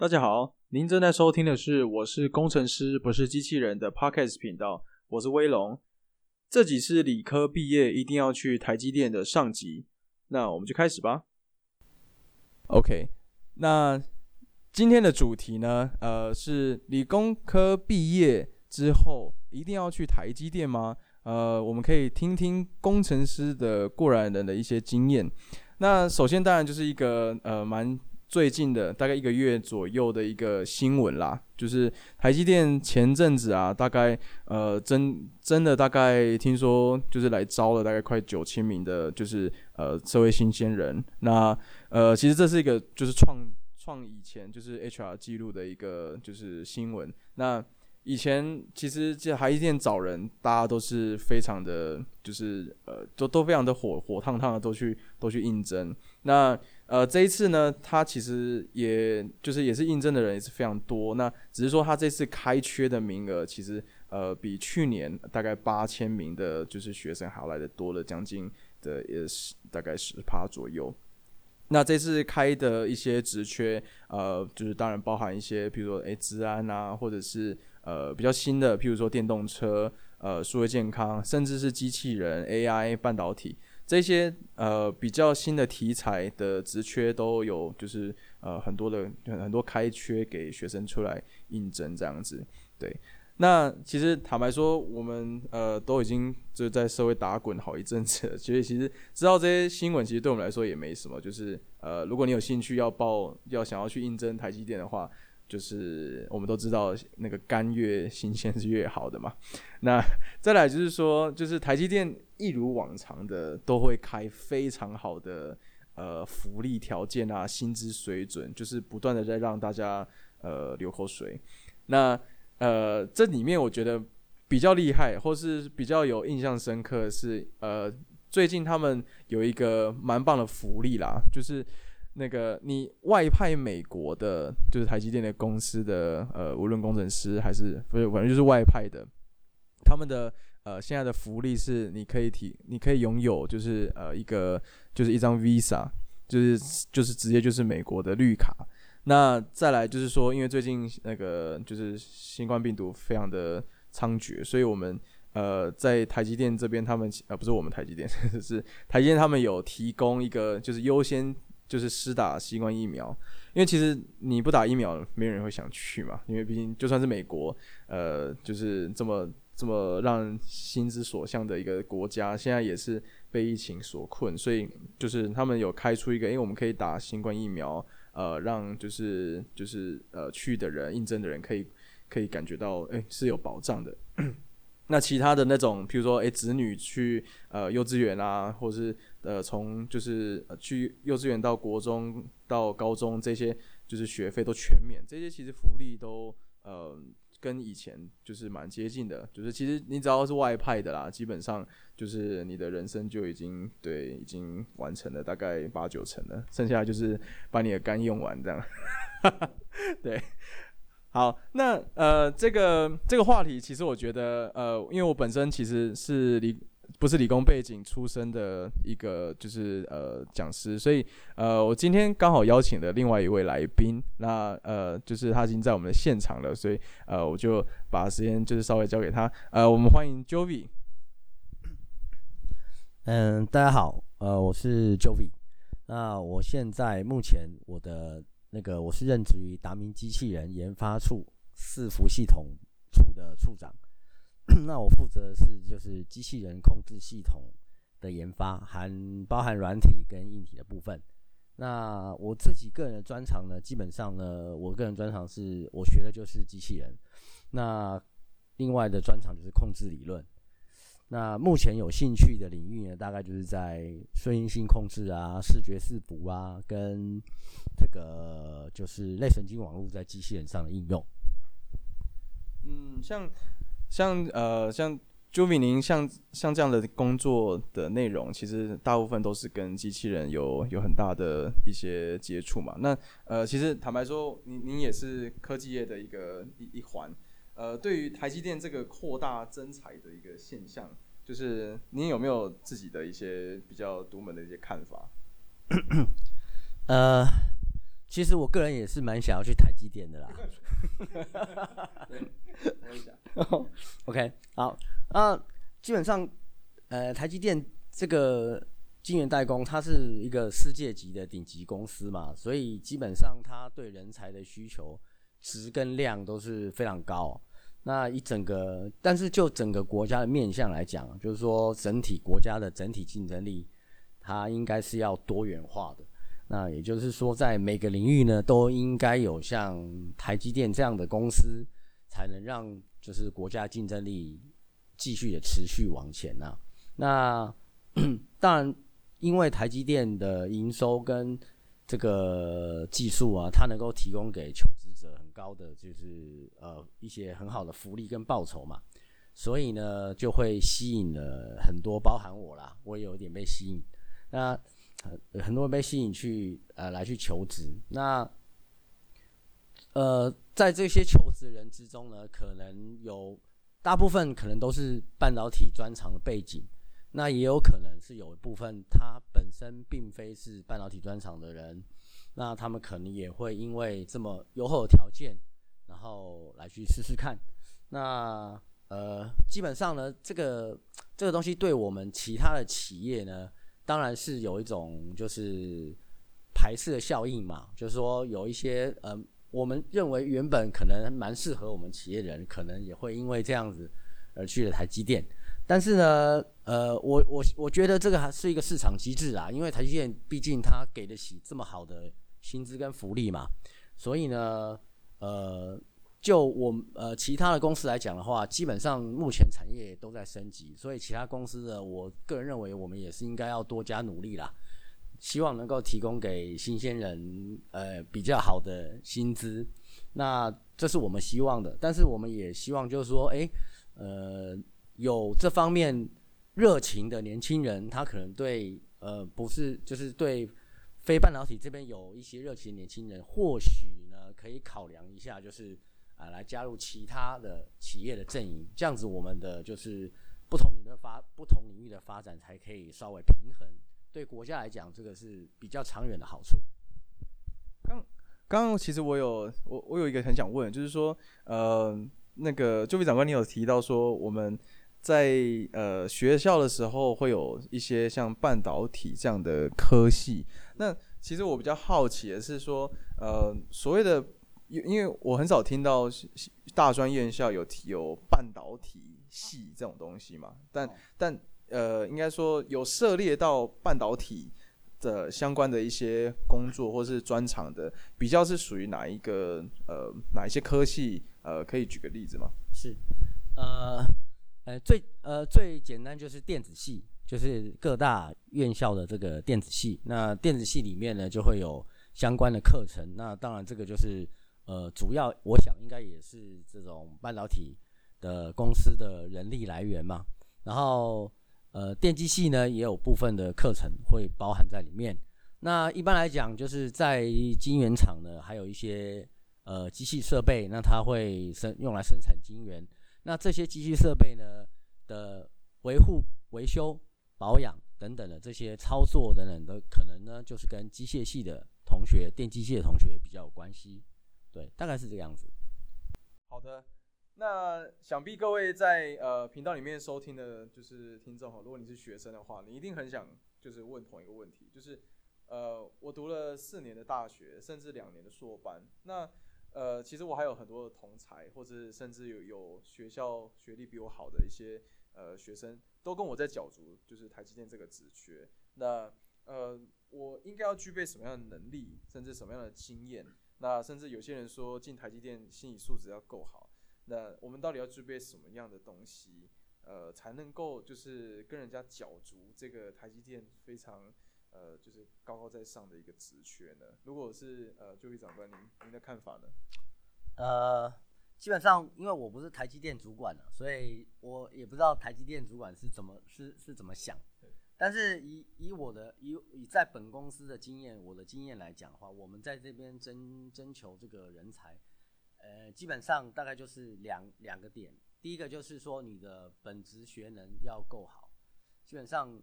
大家好，您正在收听的是我是工程师不是机器人的 Podcast 频道，我是威龙。这集是理科毕业一定要去台积电的上集，那我们就开始吧。 OK， 那今天的主题呢是理工科毕业之后一定要去台积电吗？我们可以听听工程师的过来人的一些经验。那首先当然就是一个蛮最近的大概一个月左右的一个新闻啦，就是台积电前阵子啊，大概真的大概听说就是来招了大概快9000名的，就是社会新鲜人。那其实这是一个就是创以前就是 HR 记录的一个就是新闻。那以前其实台积电找人，大家都是非常的，就是都非常的火烫烫的，都去应征。那这一次呢，他其实也是应征的人也是非常多，那只是说他这次开缺的名额其实比去年大概8000名的就是学生还要来的多了将近的大概10%左右。那这次开的一些职缺就是当然包含一些比如说资安啊，或者是比较新的譬如说电动车数位健康，甚至是机器人 AI 半导体，这些比较新的题材的职缺都有，就是很多开缺给学生出来应征这样子。对，那其实坦白说，我们都已经就在社会打滚好一阵子了，所以其实知道这些新闻，其实对我们来说也没什么。就是如果你有兴趣想要去应征台积电的话，就是我们都知道那个干越新鲜是越好的嘛。那再来就是说，就是台积电一如往常的都会开非常好的福利条件啊，薪资水准，就是不断的在让大家流口水。那这里面我觉得比较厉害或是比较有印象深刻的是最近他们有一个蛮棒的福利啦，就是那个你外派美国的，就是台积电的公司的无论工程师还是反正就是外派的，他们的现在的福利是你可以拥有就是一张 Visa， 就是直接就是美国的绿卡。那再来就是说，因为最近那个就是新冠病毒非常的猖獗，所以我们在台积电这边他们不是我们台积电是台积电他们有提供一个就是优先。就是施打新冠疫苗，因为其实你不打疫苗没有人会想去嘛，因为毕竟就算是美国就是这么让心之所向的一个国家，现在也是被疫情所困，所以就是他们有开出一个我们可以打新冠疫苗让就是去的人应征的人可以感觉到是有保障的。那其他的那种，譬如说，子女去幼稚园啊，或是从就是去幼稚园到国中到高中这些，就是学费都全免，这些其实福利都跟以前就是蛮接近的。就是其实你只要是外派的啦，基本上就是你的人生就已经完成了大概8-9成了，剩下就是把你的肝用完这样。对。好，那这个话题其实我觉得因为我本身其实是不是理工背景出身的一个就是讲师，所以我今天刚好邀请了另外一位来宾，那就是他已经在我们的现场了，所以我就把时间就是稍微交给他。我们欢迎 Jovi。 大家好，我是 Jovi。 那我现在目前我的那个我是任职于达明机器人研发处伺服系统处的处长，那我负责的是就是机器人控制系统的研发，包含软体跟硬体的部分。那我自己个人的专长呢，基本上呢，我个人专长是我学的就是机器人，那另外的专长就是控制理论。那目前有兴趣的领域呢，大概就是在顺应性控制啊、视觉伺服啊，跟这个就是类神经网络在机器人上的应用。像 Jovi 您像这样的工作的内容，其实大部分都是跟机器人有很大的一些接触嘛。那其实坦白说，您也是科技业的一环。对于台积电这个扩大增材的一个现象，就是您有没有自己的一些比较独门的一些看法？其实我个人也是蛮想要去台积电的啦。OK， 好，那基本上，台积电这个晶圆代工，它是一个世界级的顶级公司嘛，所以基本上它对人才的需求值跟量都是非常高。那一整个，但是就整个国家的面向来讲，就是说整体国家的整体竞争力，它应该是要多元化的。那也就是说，在每个领域呢，都应该有像台积电这样的公司，才能让就是国家竞争力继续的持续往前啊。那当然，因为台积电的营收跟这个技术啊，它能够提供给求职者很高的就是一些很好的福利跟报酬嘛，所以呢就会吸引了很多，包含我啦，我也有点被吸引。那很多人被吸引去来去求职。那在这些求职人之中呢，可能有大部分可能都是半导体专长的背景。那也有可能是有一部分他本身并非是半导体专长的人，那他们可能也会因为这么优厚的条件，然后来去试试看。那基本上呢，这个东西对我们其他的企业呢，当然是有一种就是排斥的效应嘛，就是说有一些我们认为原本可能蛮适合我们企业的人，可能也会因为这样子而去了台积电。但是呢，我觉得这个还是一个市场机制啦，因为台积电毕竟它给得起这么好的薪资跟福利嘛，所以呢，就我们其他的公司来讲的话，基本上目前产业都在升级，所以其他公司呢，我个人认为我们也是应该要多加努力啦，希望能够提供给新鲜人比较好的薪资，那这是我们希望的。但是我们也希望就是说，有这方面热情的年轻人，他可能对不是就是对非半导体这边有一些热情的年轻人，或许呢可以考量一下，就是来加入其他的企业的阵营，这样子我们的就是不同领域的发展才可以稍微平衡。对国家来讲，这个是比较长远的好处。刚其实我有一个很想问，就是说那个Jovi长官，你有提到说我们在学校的时候会有一些像半导体这样的科系，那其实我比较好奇的是说所谓的，因为我很少听到大专院校有半导体系这种东西嘛，但应该说有涉猎到半导体的相关的一些工作或是专长的，比较是属于哪一些科系，可以举个例子吗？是最简单就是电子系，就是各大院校的这个电子系。那电子系里面呢，就会有相关的课程。那当然，这个就是主要我想应该也是这种半导体的公司的人力来源嘛。然后电机系呢也有部分的课程会包含在里面。那一般来讲，就是在晶圆厂呢，还有一些机器设备，那它会用来生产晶圆。那这些机器设备呢的维护、维修、保养等等的这些操作等等的，可能呢就是跟机械系的同学、电机系的同学比较有关系。对，大概是这个样子。好的，那想必各位在频道里面收听的就是听众哈，如果你是学生的话，你一定很想就是问同一个问题，就是我读了4年的大学，甚至2年的硕班，那其实我还有很多的同才，或者甚至有学校学历比我好的一些学生，都跟我在角逐就是台积电这个职缺。那我应该要具备什么样的能力，甚至什么样的经验？那甚至有些人说进台积电心理素质要够好。那我们到底要具备什么样的东西，才能够就是跟人家角逐这个台积电非常就是高高在上的一个职缺呢？如果是Jovi长官，您的看法呢？基本上因为我不是台积电主管了，所以我也不知道台积电主管是怎么想。但是以在本公司的经验，我的经验来讲的话，我们在这边征求这个人才，基本上大概就是两个点。第一个就是说你的本职学能要够好，基本上。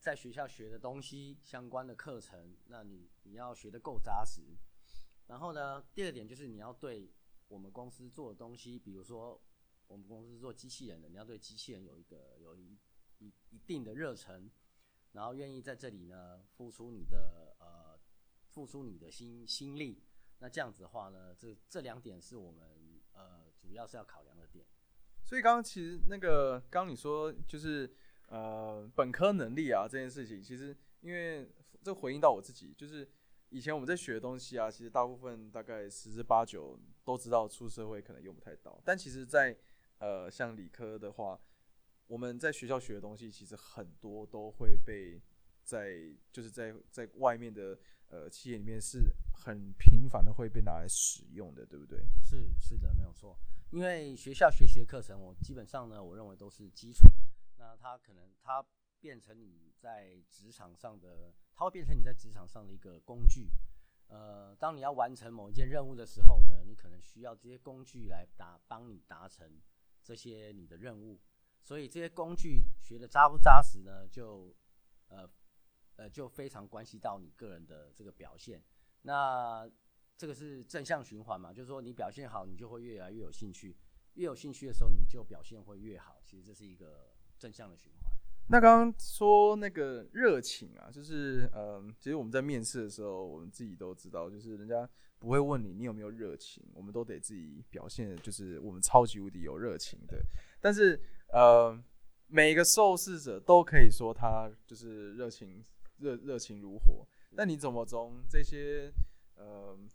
在学校学的东西相关的课程，那你要学得够扎实。然后呢，第二点就是你要对我们公司做的东西，比如说我们公司做机器人的，你要对机器人有一定的热忱，然后愿意在这里呢付出你的心力。那这样子的话呢，这两点是我们主要是要考量的点。所以刚刚其实那个刚你说就是本科能力啊这件事情，其实因为这回应到我自己，就是以前我们在学的东西啊，其实大部分大概十之八九都知道出社会可能用不太到，但其实在像理科的话，我们在学校学的东西其实很多都会被在外面的企业里面是很频繁的会被拿来使用的，对不对？是的，没有错。因为学校学习的课程，我基本上呢，我认为都是基础。那它变成你在职场上的，它会变成你在职场上的一个工具。当你要完成某一件任务的时候呢，你可能需要这些工具来帮你达成这些你的任务。所以这些工具学的扎不扎实呢，就非常关系到你个人的这个表现。那这个是正向循环嘛，就是说你表现好，你就会越来越有兴趣，越有兴趣的时候，你就表现会越好。其实这是一个正向的循环。那刚刚说那个热情啊，就是其实我们在面试的时候，我们自己都知道，就是人家不会问你有没有热情，我们都得自己表现，就是我们超级无敌有热情的。但是每个受试者都可以说他就是热情如火，那你怎么从这些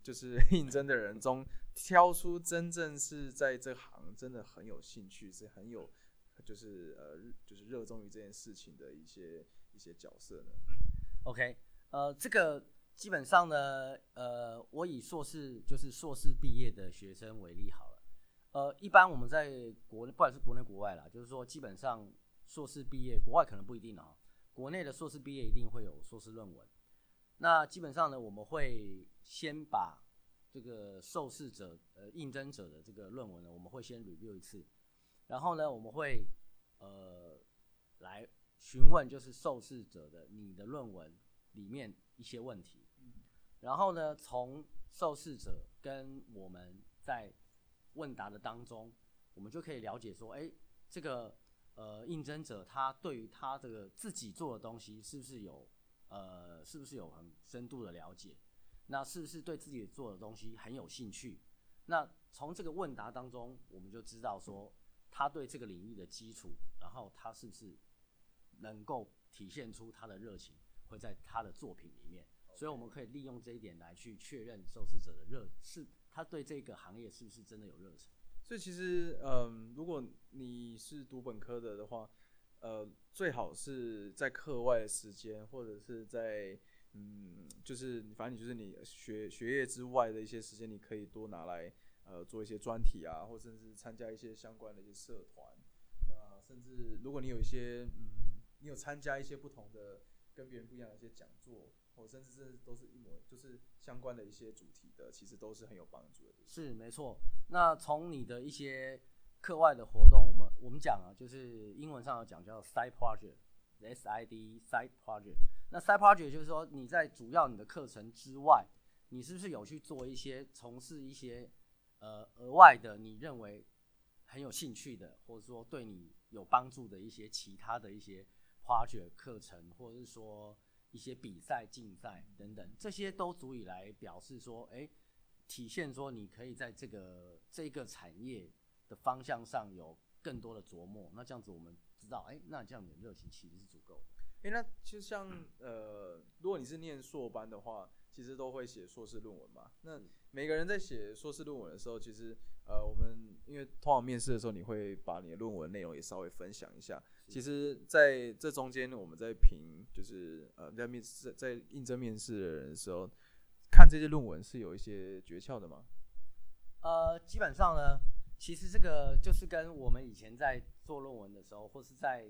就是应征的人中挑出真正是在这行真的很有兴趣，是很有就是热衷于这件事情的一些角色呢？ OK， 这个基本上呢，我以硕士毕业的学生为例好了。一般我们在国内，不管是国内国外啦，就是说基本上硕士毕业，国外可能不一定啊，国内的硕士毕业一定会有硕士论文。那基本上呢，我们会先把这个受试者应征者的这个论文呢，我们会先 review 一次，然后呢，我们会来询问就是受试者的你的论文里面一些问题，然后呢，从受试者跟我们在问答的当中，我们就可以了解说，这个应征者他对于他这个自己做的东西是不是有很深度的了解，那是不是对自己做的东西很有兴趣？那从这个问答当中，我们就知道说他对这个领域的基础，然后他是不是能够体现出他的热情，会在他的作品里面。所以我们可以利用这一点来去确认受试者的他对这个行业是不是真的有热忱。所以其实如果你是读本科的话，最好是在课外的时间，或者是在就是反正就是你学业之外的一些时间，你可以多拿来做一些专题啊，或甚至参加一些相关的一些社团，甚至如果你有一些你有参加一些不同的跟别人不一样的一些讲座，甚至这都是一模就是相关的一些主题的，其实都是很有帮助的。是没错。那从你的一些课外的活动，我们讲啊，就是英文上有讲叫 side project， side project。那 side project 就是说你在主要你的课程之外，你是不是有去做一些从事一些额外的你认为很有兴趣的，或者说对你有帮助的一些其他的一些 project 课程，或者是说一些比赛、竞赛等等，这些都足以来表示说，体现说你可以在这个产业的方向上有更多的琢磨。那这样子我们知道，那这样的热情其实是足够的。那就像如果你是念硕班的话，其实都会写硕士论文嘛。那每个人在写硕士论文的时候，其实我们因为通常面试的时候，你会把你的论文内容也稍微分享一下。其实在这中间，我们在评就是在应征面试的人的时候，看这些论文是有一些诀窍的吗？基本上呢，其实这个就是跟我们以前在做论文的时候，或是在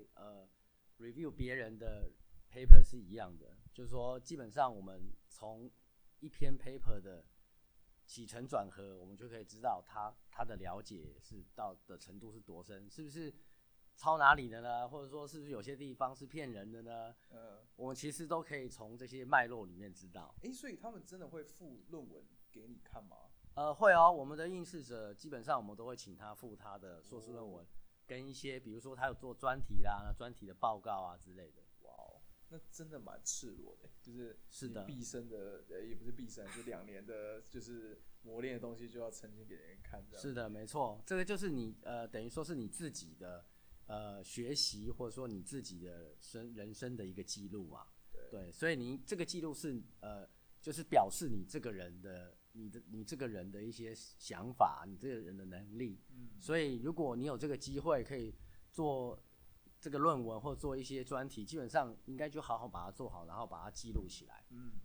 review 别人的 paper 是一样的，就是说基本上我们从一篇 paper 的起承转合，我们就可以知道他的了解是到的程度是多深，是不是抄哪里的呢？或者说是不是有些地方是骗人的呢？我们其实都可以从这些脉络里面知道。哎，所以他们真的会附论文给你看吗？会哦，我们的应试者基本上我们都会请他附他的硕士论文，跟一些比如说他有做专题啦、专题的报告啊之类的。哇哦，那真的蛮赤裸的，就是你毕生的，也不是毕生，就2年的，就是磨练的东西就要呈现给人看。是的，没错，这个就是你等于说是你自己的。学习或者说你自己的人生的一个记录嘛， 对，所以你这个记录是就是表示你这个人的你这个人的一些想法，你这个人的能力，所以如果你有这个机会可以做这个论文或做一些专题，基本上应该就好好把它做好，然后把它记录起来，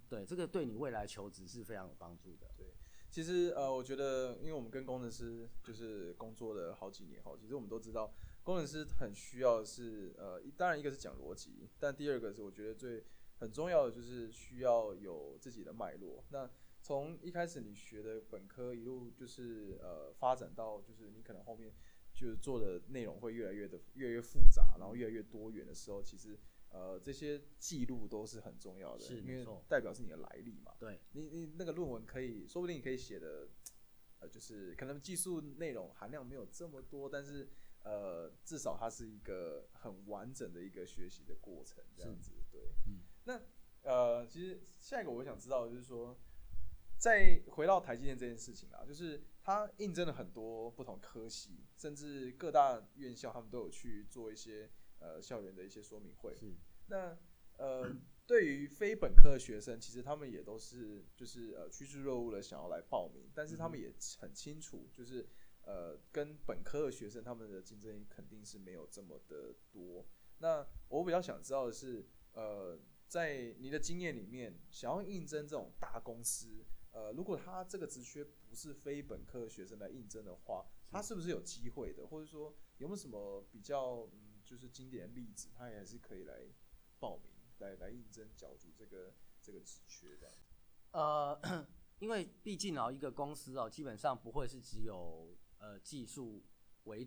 对，这个对你未来求职是非常有帮助的，对。其实我觉得，因为我们跟工程师就是工作了好几年后，其实我们都知道，工程师很需要的是当然一个是讲逻辑，但第二个是我觉得很重要的就是需要有自己的脉络。那从一开始你学的本科一路就是发展到就是你可能后面就是做的内容会越来越复杂，然后越来越多元的时候，其实。这些记录都是很重要的，因为代表是你的来历嘛。对，你那个论文可以，说不定你可以写的，就是可能技术内容含量没有这么多，但是至少它是一个很完整的一个学习的过程，这样子。对，那其实下一个我想知道的就是说，再回到台积电这件事情啊，就是它应征了很多不同科系，甚至各大院校他们都有去做一些。校园的一些说明会。那对于非本科的学生，其实他们也都是就是趋之若鹜的想要来报名，但是他们也很清楚，就是跟本科的学生他们的竞争肯定是没有这么的多。那我比较想知道的是，在你的经验里面，想要应征这种大公司，如果他这个职缺不是非本科的学生来应征的话，他是不是有机会的，或者说有没有什么比较？就是经典的例子，他也是可以来报名，来应征角逐这个职缺的。因为毕竟一个公司基本上不会是只有技术为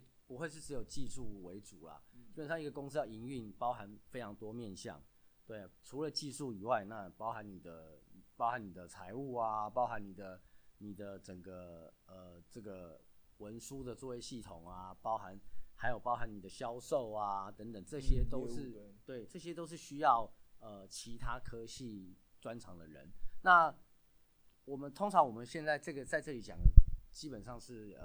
主啦。基本上一个公司要营运，包含非常多面向。对，除了技术以外，那包含你的财务啊，包含你的整个这个文书的作业系统啊，还有包含你的销售啊等等，这些都是、对，这些都是需要其他科系专长的人。那我们通常我们现在在这里讲的，基本上是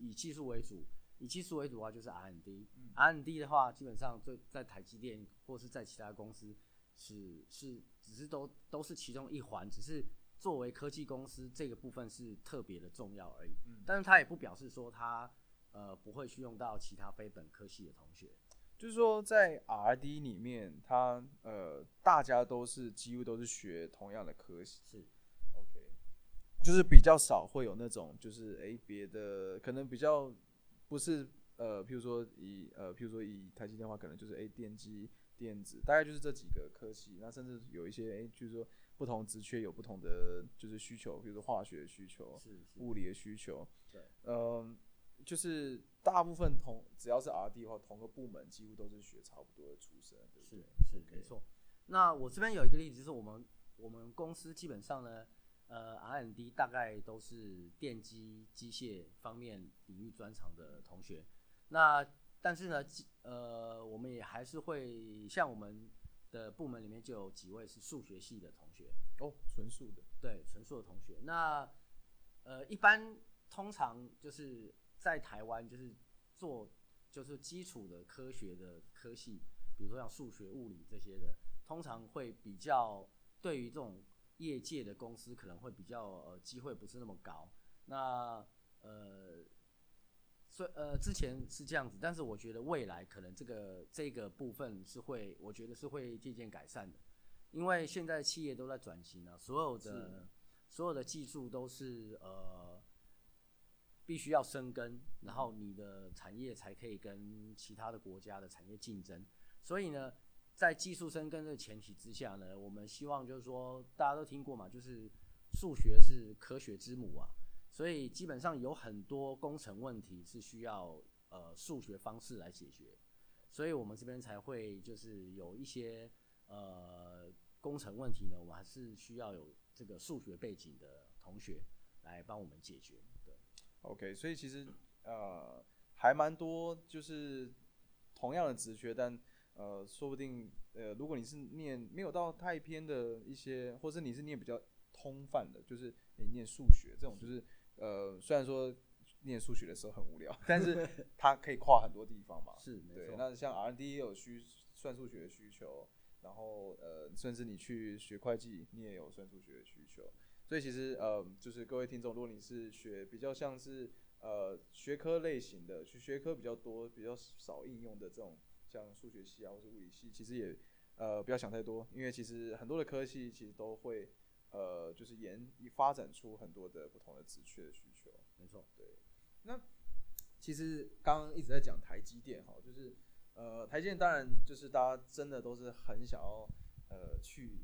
以技术为主，的话就是 R&D、R&D 的话，基本上在台积电或是在其他公司只是都是其中一环，只是作为科技公司这个部分是特别的重要而已。但是它也不表示说它。不会去用到其他非本科系的同学，就是说在 R&D 里面，他大家都是几乎都是学同样的科系，是 OK， 就是比较少会有那种就是别的可能比较不是譬如说以台积电的话，可能就是电机、电子，大概就是这几个科系，那甚至有一些就是说不同职缺有不同的就是需求，比如说化学的需求、物理的需求，对，就是大部分只要是 R&D 的话，同个部门几乎都是学差不多的出身，对不对？是没错。那我这边有一个例子，就是我们公司基本上呢，R&D 大概都是电机、机械方面领域专长的同学。那但是呢，我们也还是会像我们的部门里面就有几位是数学系的同学哦，纯数的，对，纯数的同学。那一般通常就是。在台湾就是做就是基础的科学的科系，比如说像数学、物理这些的，通常会比较对于这种业界的公司可能会比较机会不是那么高。那所以之前是这样子，但是我觉得未来可能这个部分是会，我觉得是会渐渐改善的，因为现在企业都在转型啊，所有的技术都是必须要深耕，然后你的产业才可以跟其他的国家的产业竞争。所以呢，在技术深耕的前提之下呢，我们希望就是说，大家都听过嘛，就是数学是科学之母啊，所以基本上有很多工程问题是需要数学方式来解决。所以我们这边才会就是有一些工程问题呢，我还是需要有这个数学背景的同学来帮我们解决。对 ，OK， 所以其实还蛮多就是同样的职缺，但说不定如果你是念没有到太偏的一些，或是你是念比较通泛的，就是你念数学这种，就是虽然说念数学的时候很无聊，但是它可以跨很多地方嘛。是，没错。那像 R&D 也有算数学的需求，然后甚至你去学会计，你也有算数学的需求。所以其实就是各位听众，如果你是学比较像是学科类型的，去学科比较多、比较少应用的这种，像数学系啊或是物理系，其实也不要想太多，因为其实很多的科系其实都会就是发展出很多的不同的职缺的需求。没错，对。那其实刚刚一直在讲台积电哈，就是台积电当然就是大家真的都是很想要去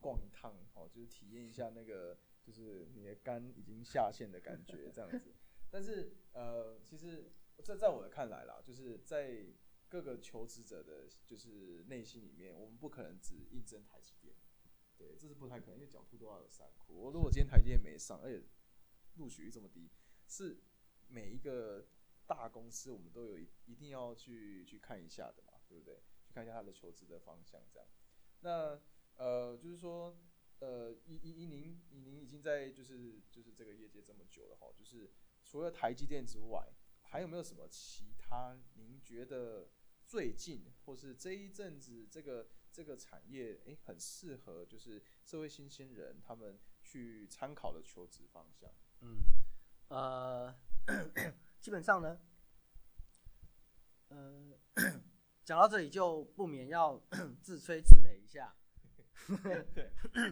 逛一趟哦，就是体验一下那个就是你的肝已经下线的感觉这样子。但是其实这在我的看来啦，就是在各个求职者的就是内心里面，我们不可能只应征台积电，对，这是不太可能，因为狡兔都要有三窟。我如果今天台积电没上，而且录取率这么低，是每一个大公司我们都有一定要去看一下的嘛，对不对？去看一下它的求职的方向这样。那就是说，以您已经在就是这个业界这么久了哈，就是除了台积电之外，还有没有什么其他您觉得最近或是这一阵子这个产业很适合就是社会新鲜人他们去参考的求职方向？基本上呢，讲到这里就不免要自吹自擂一下。对，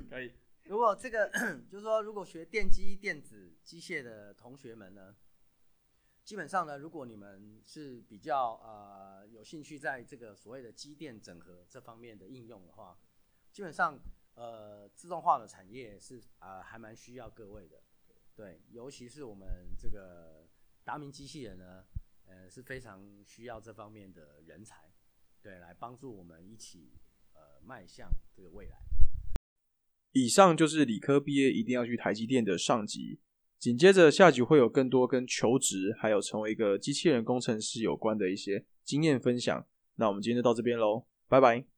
可以。如果这个就是说，如果学电机、电子、机械的同学们呢，基本上呢，如果你们是比较有兴趣在这个所谓的机电整合这方面的应用的话，基本上自动化的产业是还蛮需要各位的，对，尤其是我们这个达明机器人呢，是非常需要这方面的人才，对，来帮助我们一起迈向这个未来。以上就是理科毕业一定要去台积电的上集。紧接着下集会有更多跟求职还有成为一个机器人工程师有关的一些经验分享。那我们今天就到这边咯，拜拜。